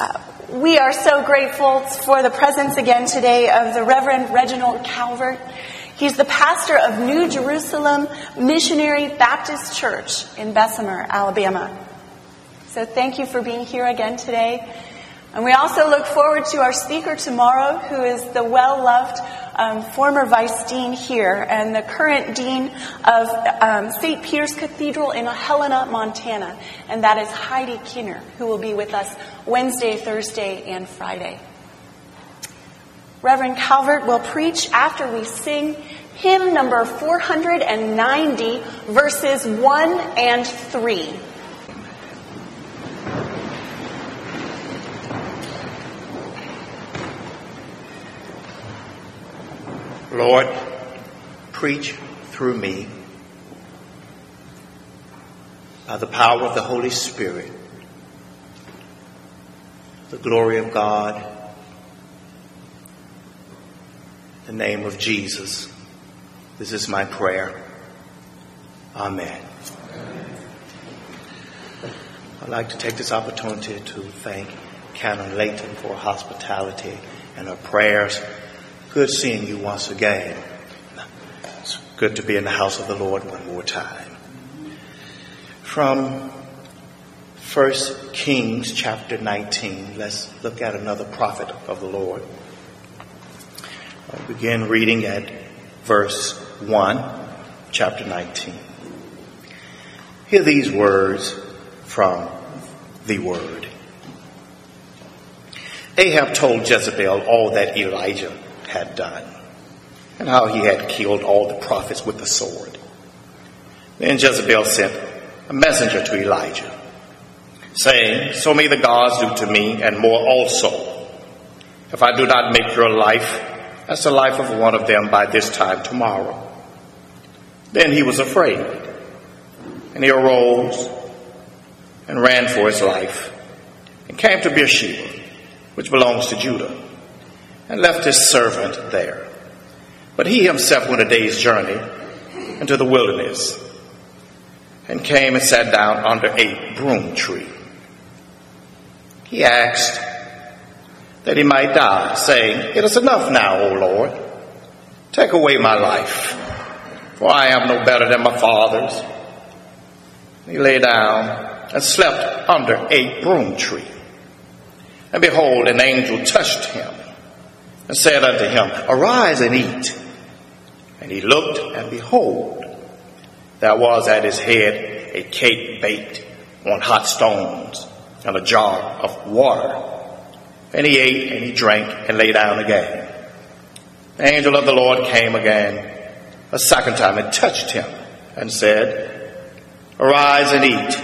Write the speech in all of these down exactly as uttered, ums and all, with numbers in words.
Uh, we are so grateful for the presence again today of the Reverend Reginald Calvert. He's the pastor of New Jerusalem Missionary Baptist Church in Bessemer, Alabama. So thank you for being here again today. And we also look forward to our speaker tomorrow, who is the well-loved um, former vice dean here and the current dean of um, Saint Peter's Cathedral in Helena, Montana. And that is Heidi Kinner, who will be with us Wednesday, Thursday, and Friday. Reverend Calvert will preach after we sing hymn number four hundred ninety, verses one and three. Lord, preach through me by the power of the Holy Spirit, the glory of God, in the name of Jesus. This is my prayer. Amen. Amen. I'd like to take this opportunity to thank Canon Layton for her hospitality and her prayers. Good seeing you once again. It's good to be in the house of the Lord one more time. From First Kings chapter nineteen, let's look at another prophet of the Lord. I'll begin reading at verse one, chapter nineteen. Hear these words from the Word. Ahab told Jezebel all that Elijah had done, and how he had killed all the prophets with the sword. Then Jezebel sent a messenger to Elijah, saying, "So may the gods do to me, and more also, if I do not make your life as the life of one of them by this time tomorrow." Then he was afraid, and he arose and ran for his life, and came to Beersheba, which belongs to Judah, and left his servant there. But he himself went a day's journey into the wilderness, and came and sat down under a broom tree. He asked that he might die, saying, "It is enough now, O Lord. Take away my life, for I am no better than my fathers." He lay down and slept under a broom tree. And behold, an angel touched him, and said unto him, "Arise and eat." And he looked, and behold, there was at his head a cake baked on hot stones, and a jar of water. And he ate, and he drank, and lay down again. The angel of the Lord came again a second time, and touched him, and said, "Arise and eat,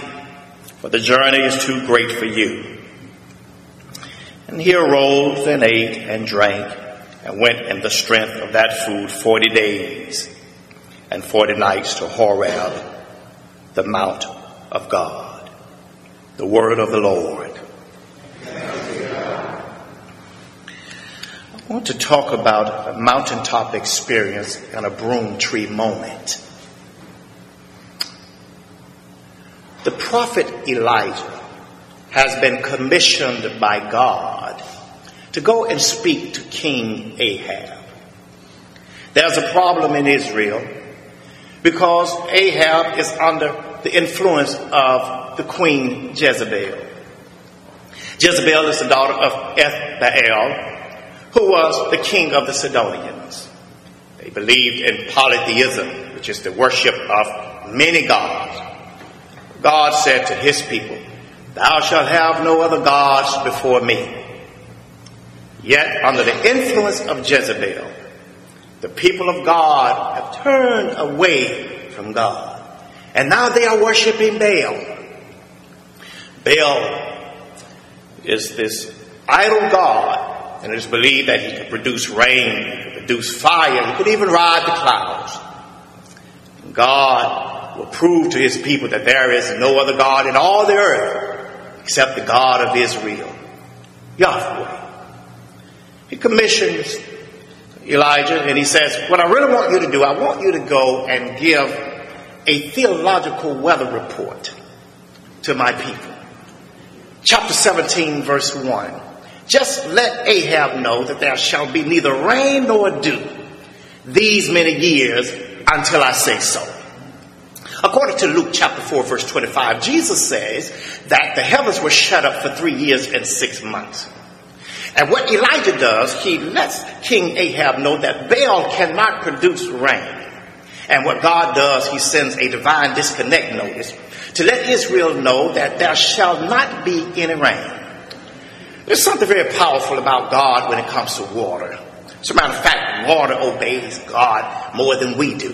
for the journey is too great for you." And he arose and ate and drank, and went in the strength of that food forty days and forty nights to Horeb, the mount of God. The word of the Lord. I want to talk about a mountaintop experience and a broom tree moment. The prophet Elijah has been commissioned by God to go and speak to King Ahab. There's a problem in Israel because Ahab is under the influence of the queen Jezebel. Jezebel is the daughter of Ethbaal, who was the king of the Sidonians. They believed in polytheism, which is the worship of many gods. God said to his people, "Thou shalt have no other gods before me." Yet, under the influence of Jezebel, the people of God have turned away from God. And now they are worshiping Baal. Baal is this idol god, and it is believed that he could produce rain, he could produce fire, he could even ride the clouds. And God will prove to his people that there is no other God in all the earth except the God of Israel, Yahweh. He commissions Elijah, and he says, "What I really want you to do, I want you to go and give a theological weather report to my people. Chapter seventeen, verse one. Just let Ahab know that there shall be neither rain nor dew these many years until I say so. According to Luke chapter four, verse twenty-five, Jesus says that the heavens were shut up for three years and six months. And what Elijah does, he lets King Ahab know that Baal cannot produce rain. And what God does, he sends a divine disconnect notice to let Israel know that there shall not be any rain. There's something very powerful about God when it comes to water. As a matter of fact, water obeys God more than we do.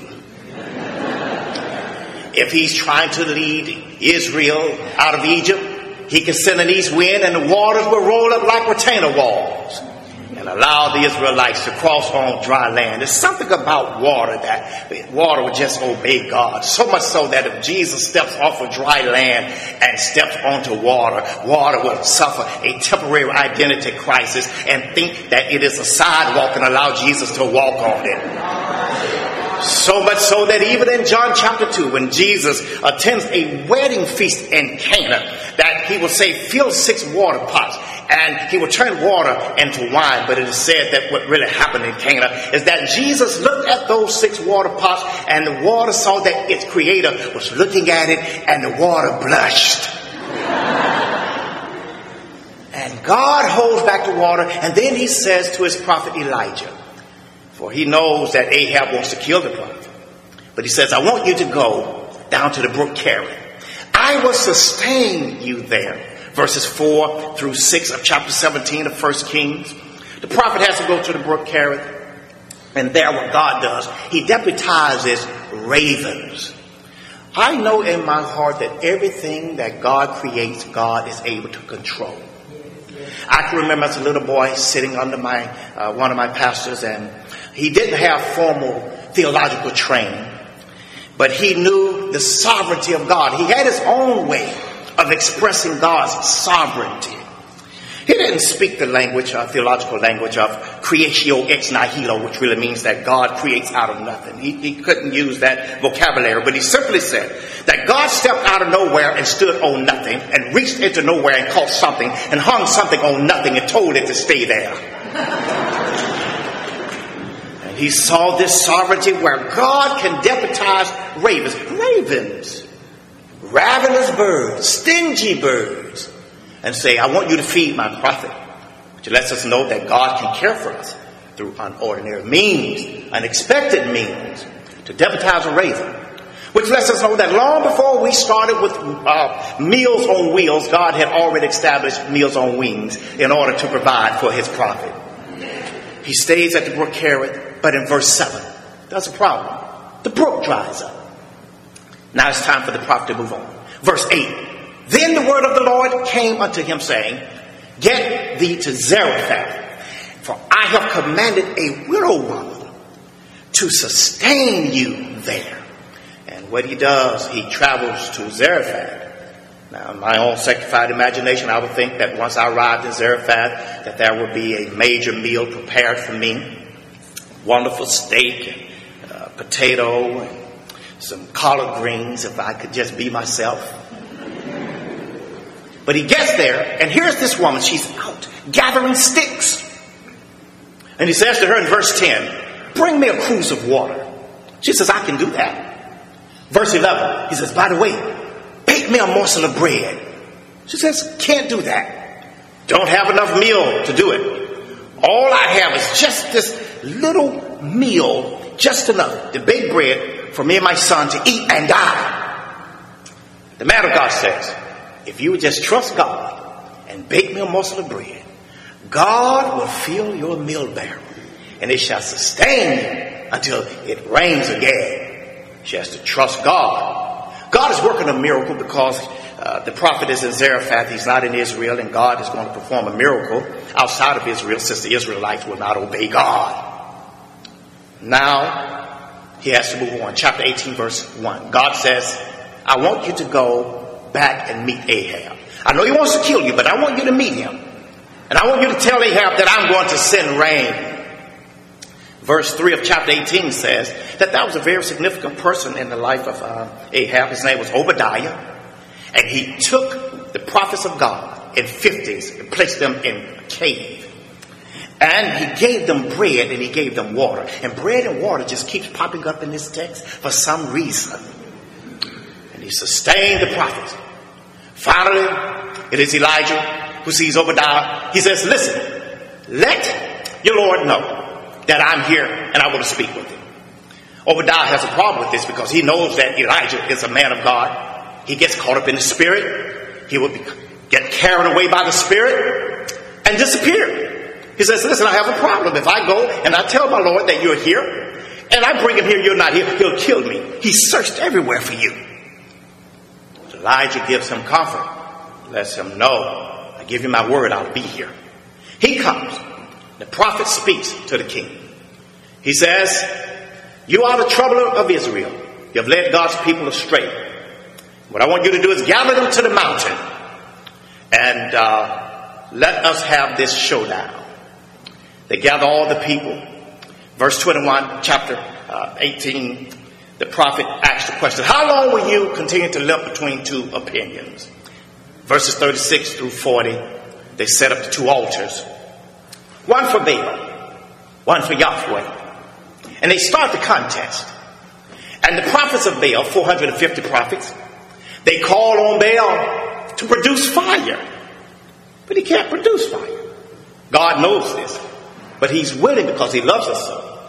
If he's trying to lead Israel out of Egypt, he can send an east wind and the waters will roll up like retainer walls and allow the Israelites to cross on dry land. There's something about water that water would just obey God. So much so that if Jesus steps off of dry land and steps onto water, water will suffer a temporary identity crisis and think that it is a sidewalk and allow Jesus to walk on it. So much so that even in John chapter two, when Jesus attends a wedding feast in Cana, that he will say, fill six water pots. And he will turn water into wine. But it is said that what really happened in Cana is that Jesus looked at those six water pots, and the water saw that its creator was looking at it, and the water blushed. And God holds back the water, and then he says to his prophet Elijah, for he knows that Ahab wants to kill the prophet, but he says, I want you to go down to the brook Cherith. I will sustain you there. Verses four through six of chapter seventeen of First Kings. The prophet has to go to the brook Cherith. And there what God does, he deputizes ravens. I know in my heart that everything that God creates, God is able to control. I can remember as a little boy sitting under my uh, one of my pastors, and he didn't have formal theological training, but he knew the sovereignty of God. He had his own way of expressing God's sovereignty. He didn't speak the language, uh, theological language of creatio ex nihilo, which really means that God creates out of nothing. He, he couldn't use that vocabulary, but he simply said that God stepped out of nowhere and stood on nothing and reached into nowhere and caught something and hung something on nothing and told it to stay there. And he saw this sovereignty where God can deputize ravens. Ravens. Ravenous birds, stingy birds, and say, I want you to feed my prophet, which lets us know that God can care for us through unordinary means, unexpected means, to deputize a raven, which lets us know that long before we started with uh, meals on wheels, God had already established meals on wings in order to provide for his prophet. He stays at the brook Cherith, but in verse seven, that's a problem. The brook dries up. Now it's time for the prophet to move on. Verse eight. Then the word of the Lord came unto him, saying, Get thee to Zarephath, for I have commanded a widow woman to sustain you there. And what he does, he travels to Zarephath. Now, in my own sanctified imagination, I would think that once I arrived in Zarephath, that there would be a major meal prepared for me. Wonderful steak, and, uh, potato, and some collard greens, if I could just be myself. But he gets there, and here's this woman. She's out gathering sticks. And he says to her in verse ten, bring me a cruse of water. She says, I can do that. Verse eleven, he says, by the way, bake me a morsel of bread. She says, can't do that. Don't have enough meal to do it. All I have is just this little meal, just enough to bake bread for me and my son to eat and die. The man of God says, if you would just trust God and bake me a morsel of bread, God will fill your meal barrel and it shall sustain you until it rains again. She has to trust God. God is working a miracle because uh, the prophet is in Zarephath. He's not in Israel, and God is going to perform a miracle outside of Israel since the Israelites will not obey God. Now, he has to move on. Chapter eighteen, verse one. God says, I want you to go back and meet Ahab. I know he wants to kill you, but I want you to meet him. And I want you to tell Ahab that I'm going to send rain. Verse three of chapter eighteen says that that was a very significant person in the life of uh, Ahab. His name was Obadiah. And he took the prophets of God and fifties and placed them in a cave. And he gave them bread and he gave them water. And bread and water just keeps popping up in this text for some reason. And he sustained the prophets. Finally, it is Elijah who sees Obadiah. He says, listen, let your Lord know that I'm here and I want to speak with him. Obadiah has a problem with this because he knows that Elijah is a man of God. He gets caught up in the spirit. He will be, get carried away by the spirit and disappear. He says, listen, I have a problem. If I go and I tell my Lord that you're here and I bring him here, you're not here, he'll kill me. He searched everywhere for you. But Elijah gives him comfort. Lets him know, I give you my word, I'll be here. He comes. The prophet speaks to the king. He says, you are the troubler of Israel. You have led God's people astray. What I want you to do is gather them to the mountain. And uh, let us have this showdown. They gather all the people. Verse twenty-one, chapter uh, eighteen. The prophet asks the question, how long will you continue to live between two opinions? Verses thirty-six through forty. They set up the two altars. One for Baal. One for Yahweh. And they start the contest. And the prophets of Baal, four hundred fifty prophets, they call on Baal to produce fire. But he can't produce fire. God knows this. But he's willing, because he loves us so,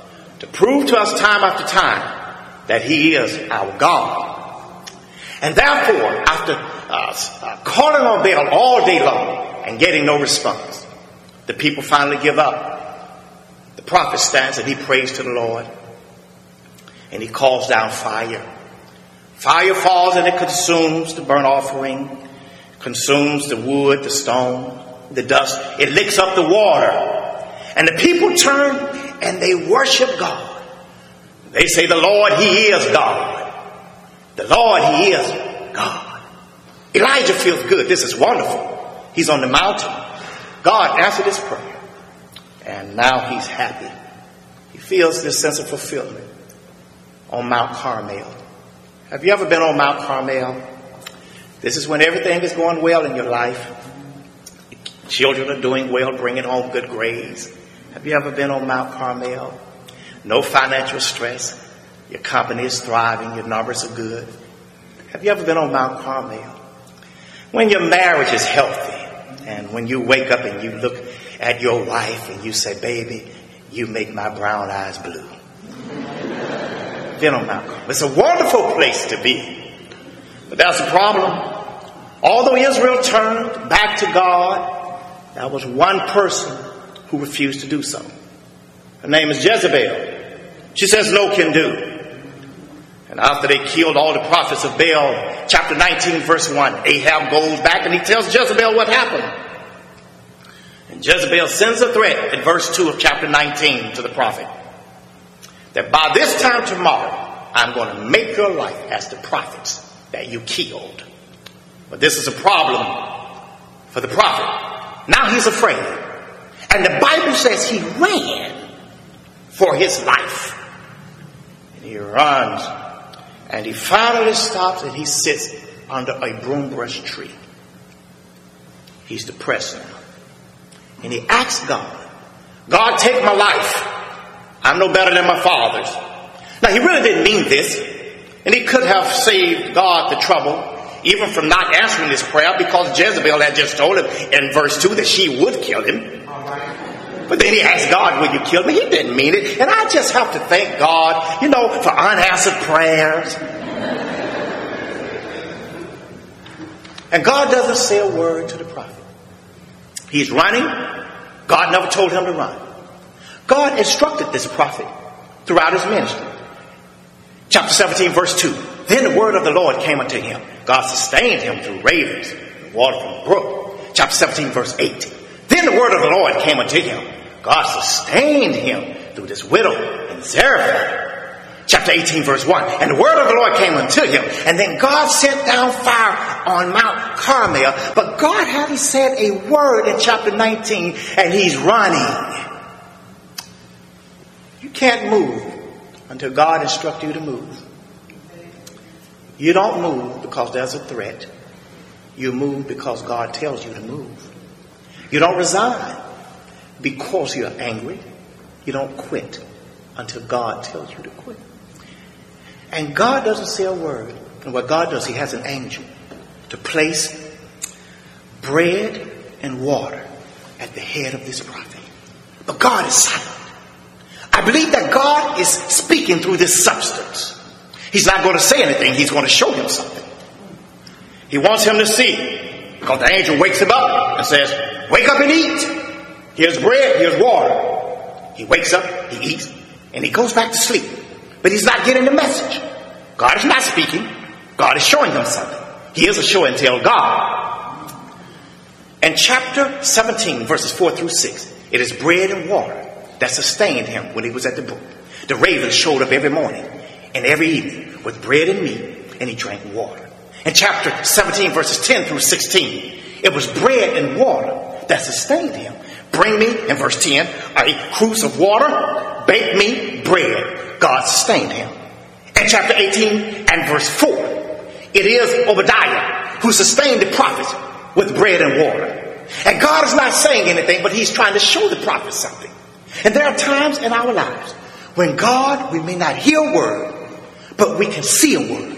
to prove to us time after time that he is our God. And therefore, after uh, calling on Baal all day long and getting no response, the people finally give up. The prophet stands and he prays to the Lord. And he calls down fire. Fire falls and it consumes the burnt offering. Consumes the wood, the stone, the dust. It licks up the water. And the people turn and they worship God. They say, the Lord, he is God. The Lord, he is God. Elijah feels good. This is wonderful. He's on the mountain. God answered his prayer. And now he's happy. He feels this sense of fulfillment on Mount Carmel. Have you ever been on Mount Carmel? This is when everything is going well in your life. Children are doing well, bringing home good grades. Have you ever been on Mount Carmel? No financial stress. Your company is thriving. Your numbers are good. Have you ever been on Mount Carmel? When your marriage is healthy and when you wake up and you look at your wife and you say, baby, you make my brown eyes blue. Then on Mount Carmel. It's a wonderful place to be. But that's a problem. Although Israel turned back to God, there was one person who refused to do so. Her name is Jezebel. She says no can do. And after they killed all the prophets of Baal, chapter nineteen, verse one, Ahab goes back and he tells Jezebel what happened. And Jezebel sends a threat in verse two of chapter nineteen to the prophet. That by this time tomorrow, I'm going to make your life as the prophets that you killed. But this is a problem for the prophet. Now he's afraid. And the Bible says he ran for his life. And he runs. And he finally stops and he sits under a broombush tree. He's depressed now. And he asks God, God, take my life. I'm no better than my fathers. Now, he really didn't mean this. And he could have saved God the trouble, even from not answering this prayer, because Jezebel had just told him in verse two that she would kill him. But then he asked God, will you kill me? He didn't mean it. And I just have to thank God, you know, for unanswered prayers. And God doesn't say a word to the prophet. He's running. God never told him to run. God instructed this prophet throughout his ministry. Chapter seventeen, verse two. Then the word of the Lord came unto him. God sustained him through ravens and water from the brook. Chapter seventeen, verse eight. Then the word of the Lord came unto him. God sustained him through this widow in Zarephath. Chapter eighteen, verse one. And the word of the Lord came unto him. And then God sent down fire on Mount Carmel. But God hadn't said a word in chapter nineteen. And he's running. You can't move until God instructs you to move. You don't move because there's a threat. You move because God tells you to move. You don't resign because you're angry. You don't quit until God tells you to quit. And God doesn't say a word. And what God does, he has an angel to place bread and water at the head of this prophet. But God is silent. I believe that God is speaking through this substance. He's not going to say anything. He's going to show him something. He wants him to see. Because the angel wakes him up and says, wake up and eat. Here's bread, here's water. He wakes up, he eats, and he goes back to sleep. But he's not getting the message. God is not speaking. God is showing him something. He is a show and tell God. In chapter seventeen, verses four through six, it is bread and water that sustained him when he was at the brook. The raven showed up every morning and every evening with bread and meat, and he drank water. In chapter seventeen, verses ten through sixteen, it was bread and water that sustained him. Bring me, in verse ten, a cruse of water, bake me bread. God sustained him. In chapter eighteen and verse four, it is Obadiah who sustained the prophets with bread and water. And God is not saying anything, but he's trying to show the prophets something. And there are times in our lives when God, we may not hear a word, but we can see a word.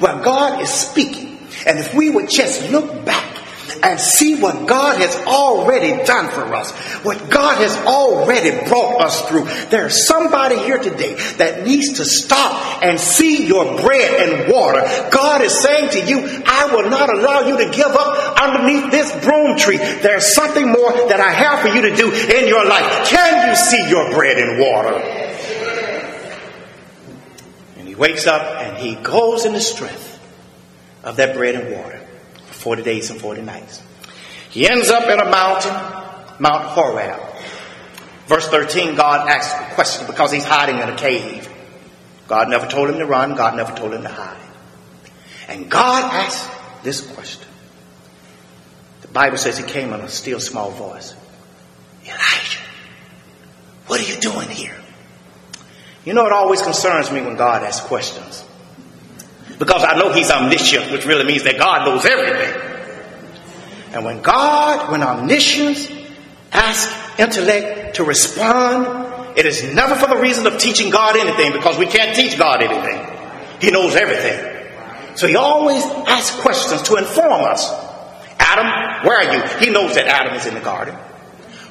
Where God is speaking. And if we would just look back and see what God has already done for us, what God has already brought us through. There's somebody here today that needs to stop and see your bread and water. God is saying to you, I will not allow you to give up underneath this broom tree. There's something more that I have for you to do in your life. Can you see your bread and water? And he wakes up and he goes in the strength of that bread and water. Forty days and forty nights. He ends up in a mountain, Mount Horeb. Verse thirteen, God asks a question because he's hiding in a cave. God never told him to run. God never told him to hide. And God asks this question. The Bible says he came in a still small voice. Elijah, what are you doing here? You know, it always concerns me when God asks questions. Because I know he's omniscient, which really means that God knows everything. And when God, when omniscience asks intellect to respond, it is never for the reason of teaching God anything, because we can't teach God anything. He knows everything. So he always asks questions to inform us. Adam, where are you? He knows that Adam is in the garden.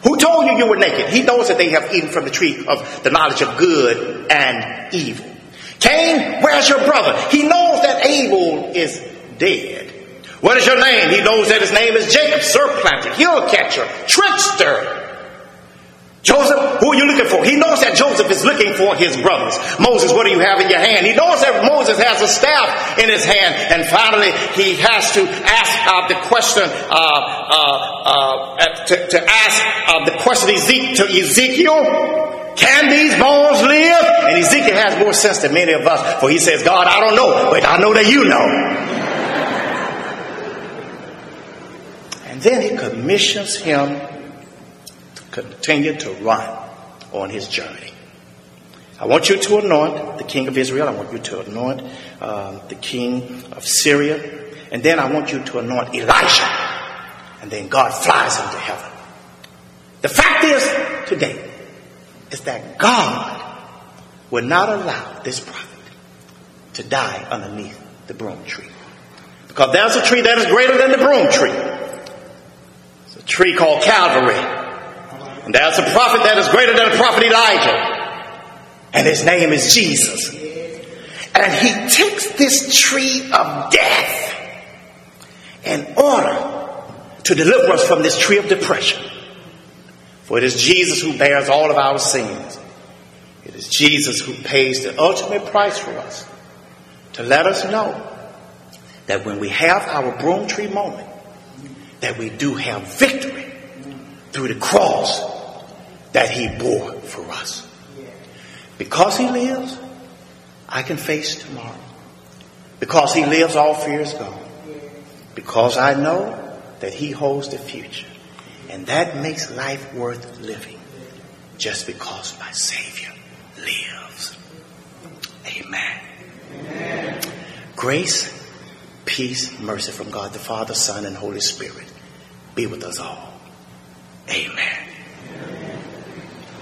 Who told you you were naked? He knows that they have eaten from the tree of the knowledge of good and evil. Cain, where's your brother? He knows that Abel is dead. What is your name? He knows that his name is Jacob, serpent planter, heel catcher, trickster. Joseph, who are you looking for? He knows that Joseph is looking for his brothers. Moses, what do you have in your hand? He knows that Moses has a staff in his hand. And finally, he has to ask uh, the question, uh, uh, uh, to, to ask uh, the question to Ezekiel. Can these bones live? And Ezekiel has more sense than many of us, for he says, God, I don't know, but I know that you know. And then he commissions him to continue to run on his journey. I want you to anoint the king of Israel. I want you to anoint um, the king of Syria. And then I want you to anoint Elijah. And then God flies him to heaven. The fact is, today, is that God would not allow this prophet to die underneath the broom tree. Because there's a tree that is greater than the broom tree. It's a tree called Calvary. And there's a prophet that is greater than the prophet Elijah. And his name is Jesus. And he takes this tree of death in order to deliver us from this tree of depression. For it is Jesus who bears all of our sins. It is Jesus who pays the ultimate price for us to let us know that when we have our broom tree moment, that we do have victory through the cross that he bore for us. Because he lives, I can face tomorrow. Because he lives, all fear is gone. Because I know that he holds the future. And that makes life worth living, just because my Savior lives. Amen. Amen. Grace, peace. Peace, mercy from God the Father, Son, and Holy Spirit be with us all. Amen.